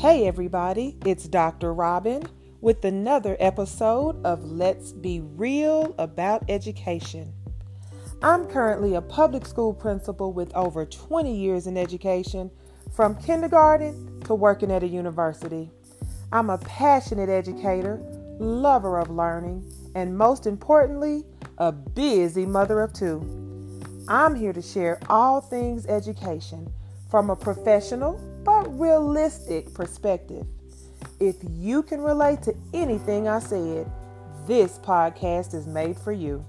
Hey everybody, it's Dr. Robin with another episode of Let's Be Real About Education. I'm currently a public school principal with over 20 years in education, from kindergarten to working at a university. I'm a passionate educator, lover of learning, and most importantly, a busy mother of two. I'm here to share all things education from a professional but realistic perspective. If you can relate to anything I said, this podcast is made for you.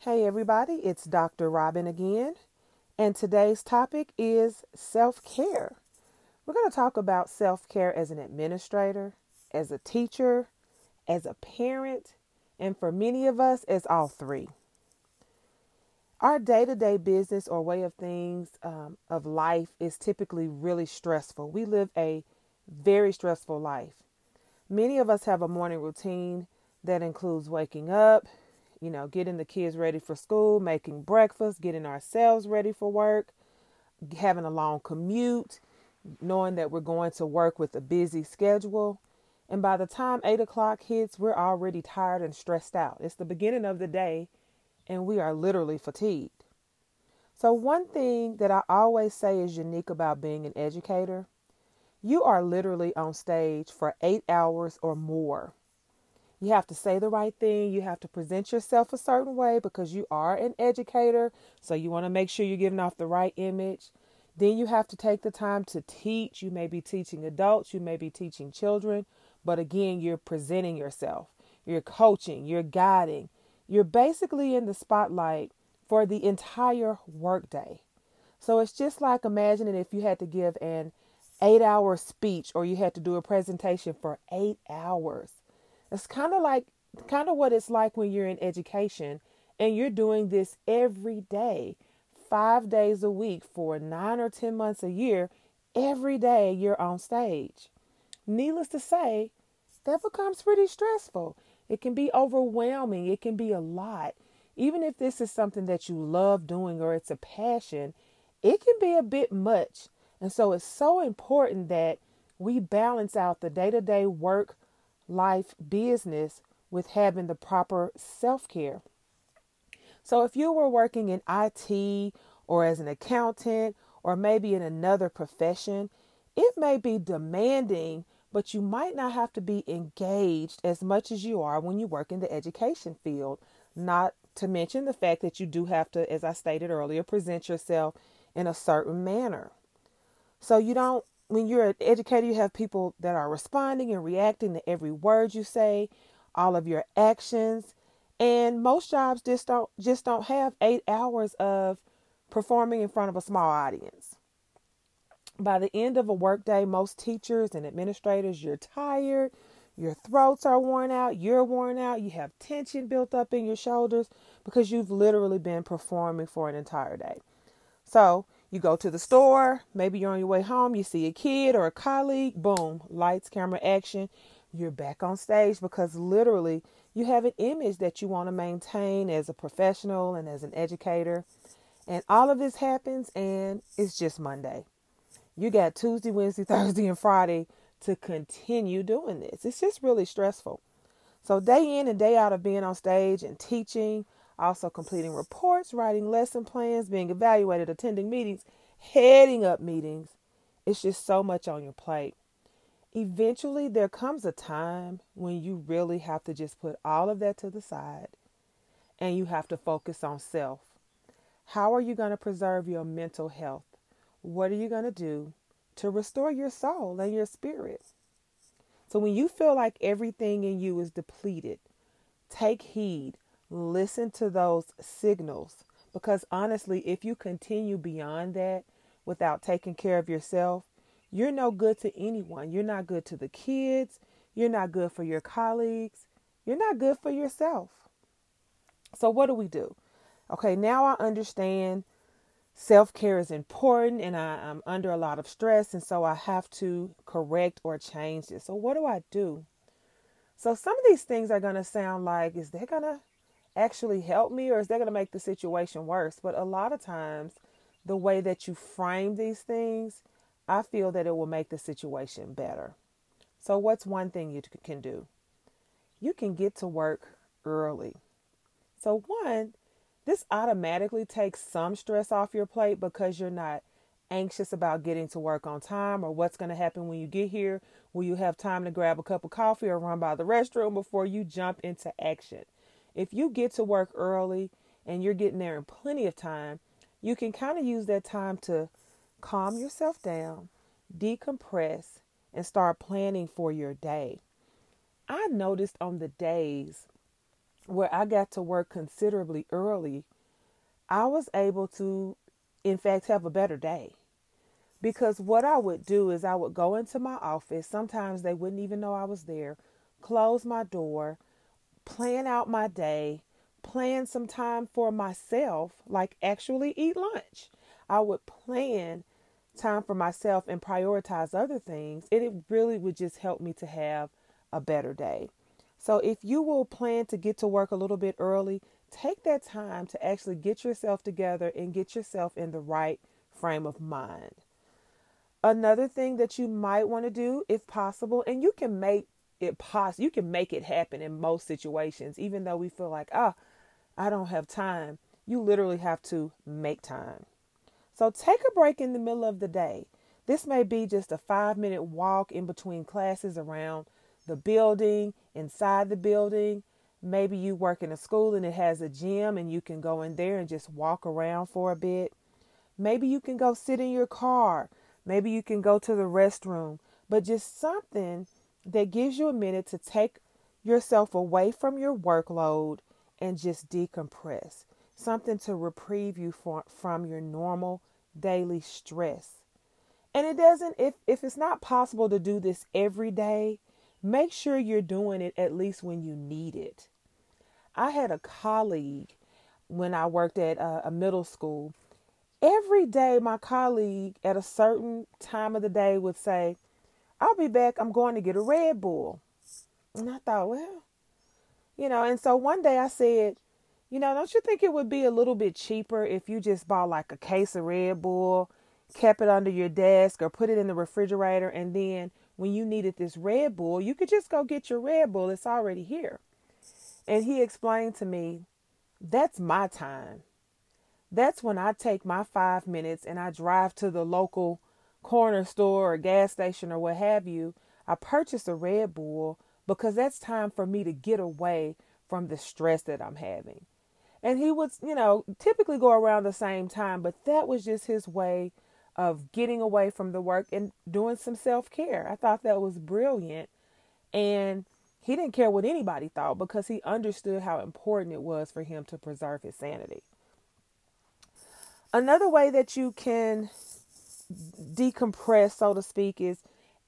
Hey everybody, it's Dr. Robin again, and today's topic is self-care. We're going to talk about self-care as an administrator, as a teacher, as a parent, and for many of us, as all three. Our day-to-day business or way of things of life is typically really stressful. We live a very stressful life. Many of us have a morning routine that includes waking up, getting the kids ready for school, making breakfast, getting ourselves ready for work, having a long commute, knowing that we're going to work with a busy schedule. And by the time 8 o'clock hits, we're already tired and stressed out. It's the beginning of the day, and we are literally fatigued. So one thing that I always say is unique about being an educator, you are literally on stage for 8 hours or more. You have to say the right thing. You have to present yourself a certain way because you are an educator. So you want to make sure you're giving off the right image. Then you have to take the time to teach. You may be teaching adults. You may be teaching children. But again, you're presenting yourself. You're coaching. You're guiding. You're basically in the spotlight for the entire workday. So it's just like imagining if you had to give an 8-hour speech or you had to do a presentation for 8 hours. It's kind of what it's like when you're in education and you're doing this every day, 5 days a week for 9 or 10 months a year. Every day you're on stage. Needless to say, that becomes pretty stressful. It can be overwhelming. It can be a lot. Even if this is something that you love doing or it's a passion, it can be a bit much. And so it's so important that we balance out the day-to-day work, life, business with having the proper self-care. So if you were working in IT or as an accountant or maybe in another profession, it may be demanding, but you might not have to be engaged as much as you are when you work in the education field, not to mention the fact that you do have to, as I stated earlier, present yourself in a certain manner. So when you're an educator, you have people that are responding and reacting to every word you say, all of your actions, and most jobs just don't have 8 hours of performing in front of a small audience. By the end of a workday, most teachers and administrators, you're tired, your throats are worn out, you're worn out, you have tension built up in your shoulders because you've literally been performing for an entire day. So you go to the store, maybe you're on your way home, you see a kid or a colleague, boom, lights, camera, action, you're back on stage because literally you have an image that you want to maintain as a professional and as an educator. And all of this happens and it's just Monday. You got Tuesday, Wednesday, Thursday, and Friday to continue doing this. It's just really stressful. So day in and day out of being on stage and teaching, also completing reports, writing lesson plans, being evaluated, attending meetings, heading up meetings. It's just so much on your plate. Eventually, there comes a time when you really have to just put all of that to the side and you have to focus on self. How are you going to preserve your mental health? What are you going to do to restore your soul and your spirit? So when you feel like everything in you is depleted, take heed, listen to those signals, because honestly, if you continue beyond that without taking care of yourself, you're no good to anyone. You're not good to the kids. You're not good for your colleagues. You're not good for yourself. So what do we do? Okay, now I understand self-care is important and I'm under a lot of stress. And so I have to correct or change this. So what do I do? So some of these things are going to sound like, is that going to actually help me or is that going to make the situation worse? But a lot of times the way that you frame these things, I feel that it will make the situation better. So what's one thing you can do? You can get to work early. So one, this automatically takes some stress off your plate because you're not anxious about getting to work on time or what's going to happen when you get here. Will you have time to grab a cup of coffee or run by the restroom before you jump into action? If you get to work early and you're getting there in plenty of time, you can kind of use that time to calm yourself down, decompress, and start planning for your day. I noticed on the days where I got to work considerably early, I was able to, in fact, have a better day. Because what I would do is I would go into my office. Sometimes they wouldn't even know I was there. Close my door, plan out my day, plan some time for myself, like actually eat lunch. I would plan time for myself and prioritize other things. And it really would just help me to have a better day. So if you will plan to get to work a little bit early, take that time to actually get yourself together and get yourself in the right frame of mind. Another thing that you might want to do, if possible, and you can make it possible, you can make it happen in most situations, even though we feel like, I don't have time. You literally have to make time. So take a break in the middle of the day. This may be just a 5-minute walk in between classes around the building, inside the building. Maybe you work in a school and it has a gym and you can go in there and just walk around for a bit. Maybe you can go sit in your car. Maybe you can go to the restroom. But just something that gives you a minute to take yourself away from your workload and just decompress. Something to reprieve you from your normal daily stress. And it doesn't, if it's not possible to do this every day, make sure you're doing it at least when you need it. I had a colleague when I worked at a middle school. Every day, my colleague at a certain time of the day would say, I'll be back. I'm going to get a Red Bull. And I thought, and so one day I said, don't you think it would be a little bit cheaper if you just bought like a case of Red Bull, kept it under your desk or put it in the refrigerator, and then when you needed this Red Bull, you could just go get your Red Bull. It's already here. And he explained to me, that's my time. That's when I take my 5 minutes and I drive to the local corner store or gas station or what have you. I purchase a Red Bull because that's time for me to get away from the stress that I'm having. And he would, typically go around the same time, but that was just his way of getting away from the work and doing some self-care. I thought that was brilliant. And he didn't care what anybody thought because he understood how important it was for him to preserve his sanity. Another way that you can decompress, so to speak, is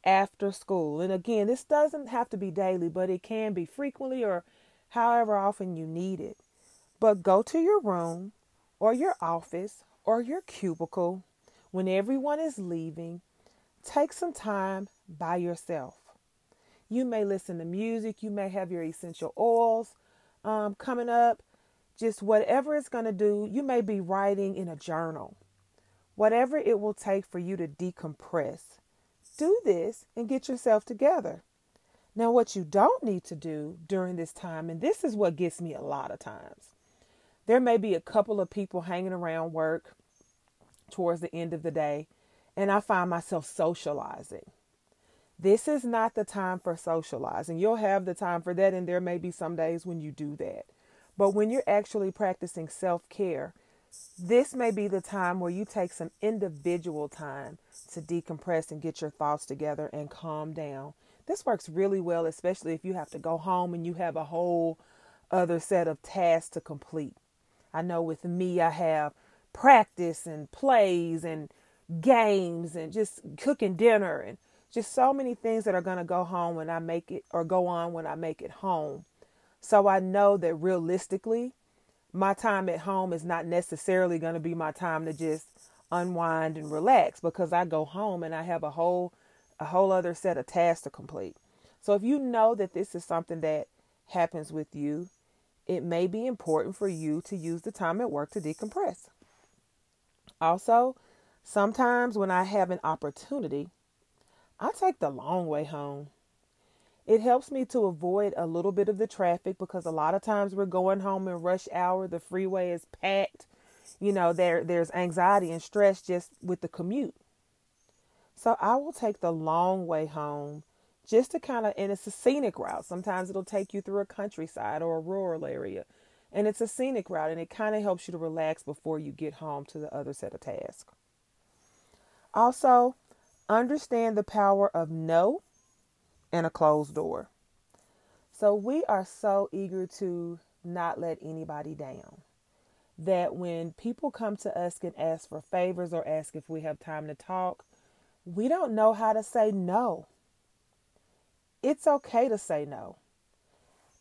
after school. And again, this doesn't have to be daily, but it can be frequently or however often you need it. But go to your room or your office or your cubicle. When everyone is leaving, take some time by yourself. You may listen to music. You may have your essential oils coming up. Just whatever it's going to do. You may be writing in a journal. Whatever it will take for you to decompress. Do this and get yourself together. Now, what you don't need to do during this time, and this is what gets me a lot of times. There may be a couple of people hanging around work towards the end of the day, and I find myself socializing. This is not the time for socializing. You'll have the time for that, and there may be some days when you do that. But when you're actually practicing self-care, this may be the time where you take some individual time to decompress and get your thoughts together and calm down. This works really well, especially if you have to go home and you have a whole other set of tasks to complete. I know with me, I have practice and plays and games and just cooking dinner and just so many things that are going to go on when I make it home. So I know that realistically, my time at home is not necessarily going to be my time to just unwind and relax because I go home and I have a whole other set of tasks to complete. So if you know that this is something that happens with you, it may be important for you to use the time at work to decompress. Also, sometimes when I have an opportunity, I take the long way home. It helps me to avoid a little bit of the traffic, because a lot of times we're going home in rush hour. The freeway is packed. You know, there's anxiety and stress just with the commute. So I will take the long way home, just to kind of, and it's a scenic route. Sometimes it'll take you through a countryside or a rural area, and it's a scenic route, and it kind of helps you to relax before you get home to the other set of tasks. Also, understand the power of no and a closed door. So we are so eager to not let anybody down that when people come to us and ask for favors or ask if we have time to talk, we don't know how to say no. It's okay to say no.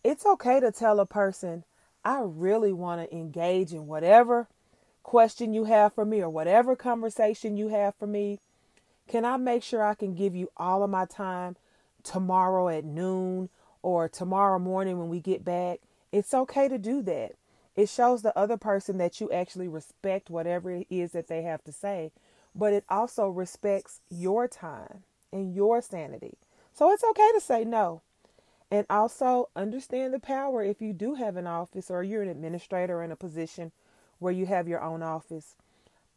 It's okay to tell a person, I really want to engage in whatever question you have for me or whatever conversation you have for me. Can I make sure I can give you all of my time tomorrow at noon or tomorrow morning when we get back? It's okay to do that. It shows the other person that you actually respect whatever it is that they have to say, but it also respects your time and your sanity. So it's okay to say no. And also understand the power if you do have an office or you're an administrator in a position where you have your own office.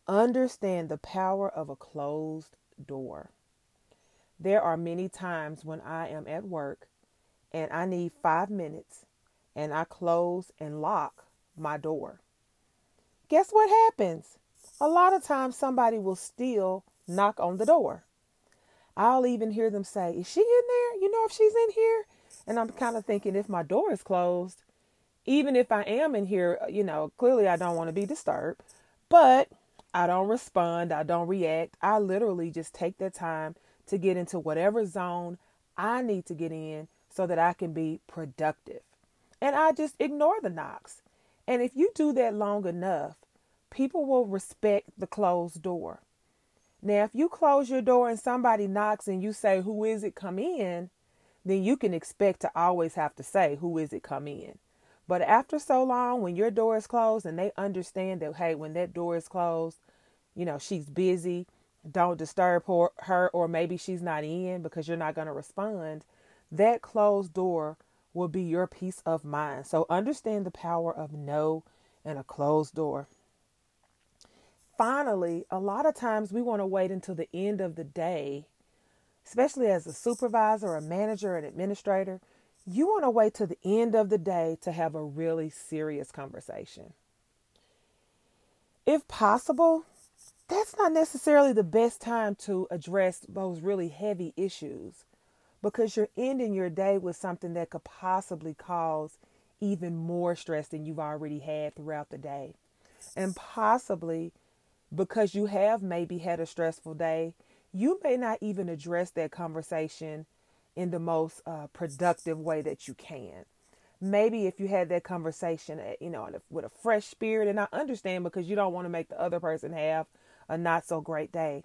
Understand the power of a closed door. There are many times when I am at work and I need 5 minutes and I close and lock my door. Guess what happens? A lot of times somebody will still knock on the door. I'll even hear them say, is she in there? You know if she's in here? And I'm kind of thinking, if my door is closed, even if I am in here, you know, clearly I don't want to be disturbed, but I don't respond. I don't react. I literally just take the time to get into whatever zone I need to get in so that I can be productive. And I just ignore the knocks. And if you do that long enough, people will respect the closed door. Now, if you close your door and somebody knocks and you say, who is it, come in, then you can expect to always have to say, who is it, come in. But after so long, when your door is closed and they understand that, hey, when that door is closed, you know, she's busy, don't disturb her, or maybe she's not in because you're not going to respond, that closed door will be your peace of mind. So understand the power of no and a closed door. Finally, a lot of times we want to wait until the end of the day, especially as a supervisor, a manager, an administrator. You want to wait till the end of the day to have a really serious conversation. If possible, that's not necessarily the best time to address those really heavy issues, because you're ending your day with something that could possibly cause even more stress than you've already had throughout the day. And possibly, because you have maybe had a stressful day, you may not even address that conversation in the most productive way that you can. Maybe if you had that conversation, you know, with a fresh spirit, and I understand because you don't want to make the other person have a not so great day.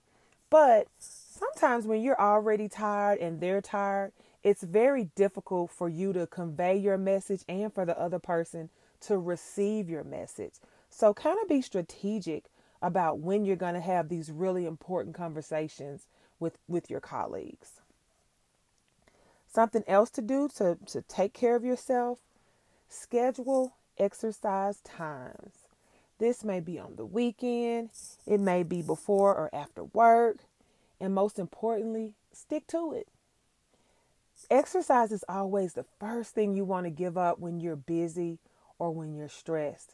But sometimes when you're already tired and they're tired, it's very difficult for you to convey your message and for the other person to receive your message. So kind of be strategic about when you're going to have these really important conversations with your colleagues. Something else to do to take care of yourself, schedule exercise times. This may be on the weekend, it may be before or after work, and most importantly, stick to it. Exercise is always the first thing you want to give up when you're busy or when you're stressed.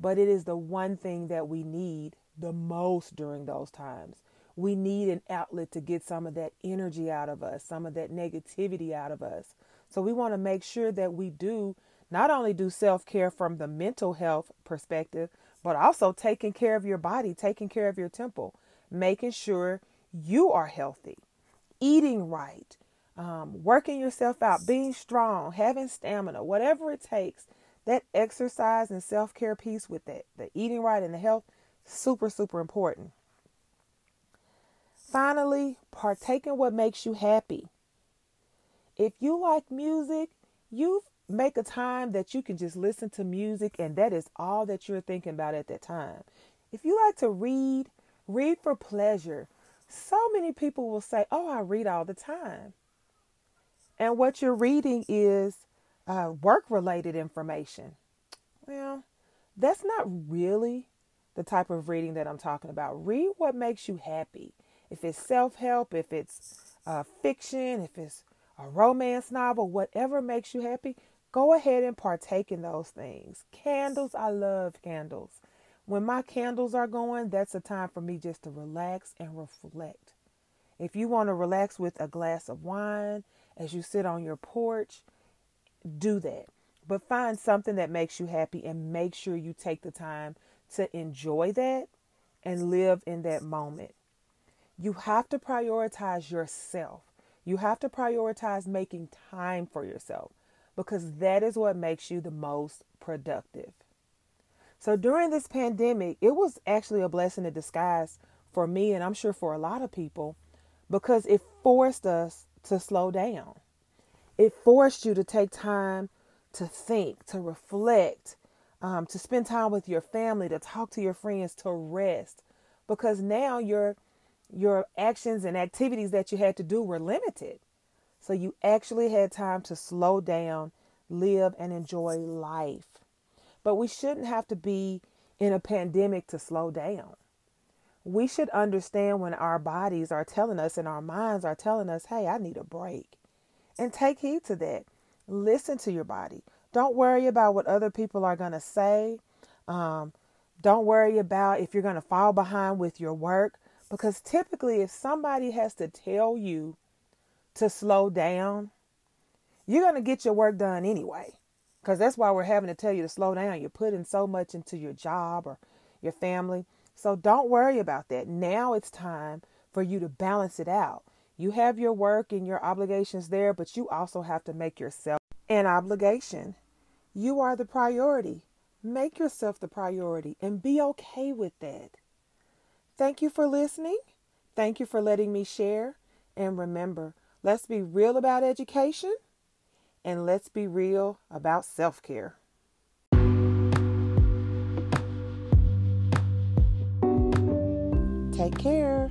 But it is the one thing that we need the most during those times. We need an outlet to get some of that energy out of us, some of that negativity out of us. So we want to make sure that we do not only do self-care from the mental health perspective, but also taking care of your body, taking care of your temple, making sure you are healthy, eating right, working yourself out, being strong, having stamina, whatever it takes. That exercise and self-care piece with that, the eating right and the health, super, super important. Finally, partake in what makes you happy. If you like music, you make a time that you can just listen to music and that is all that you're thinking about at that time. If you like to read for pleasure. So many people will say, oh, I read all the time. And what you're reading is work-related information. Well, that's not really the type of reading that I'm talking about. Read what makes you happy. If it's self-help, if it's fiction, if it's a romance novel, whatever makes you happy, go ahead and partake in those things. Candles, I love candles. When my candles are going, that's a time for me just to relax and reflect. If you want to relax with a glass of wine as you sit on your porch, do that. But find something that makes you happy and make sure you take the time to enjoy that and live in that moment. You have to prioritize yourself. You have to prioritize making time for yourself because that is what makes you the most productive. So during this pandemic, it was actually a blessing in disguise for me, and I'm sure for a lot of people, because it forced us to slow down. It forced you to take time to think, to reflect, to spend time with your family, to talk to your friends, to rest, because now your actions and activities that you had to do were limited. So you actually had time to slow down, live, and enjoy life. But we shouldn't have to be in a pandemic to slow down. We should understand when our bodies are telling us and our minds are telling us, hey, I need a break. And take heed to that. Listen to your body. Don't worry about what other people are going to say. Don't worry about if you're going to fall behind with your work. Because typically if somebody has to tell you to slow down, you're going to get your work done anyway. Because that's why we're having to tell you to slow down. You're putting so much into your job or your family. So don't worry about that. Now it's time for you to balance it out. You have your work and your obligations there, but you also have to make yourself an obligation. You are the priority. Make yourself the priority and be okay with that. Thank you for listening. Thank you for letting me share. And remember, let's be real about education. And let's be real about self-care. Take care.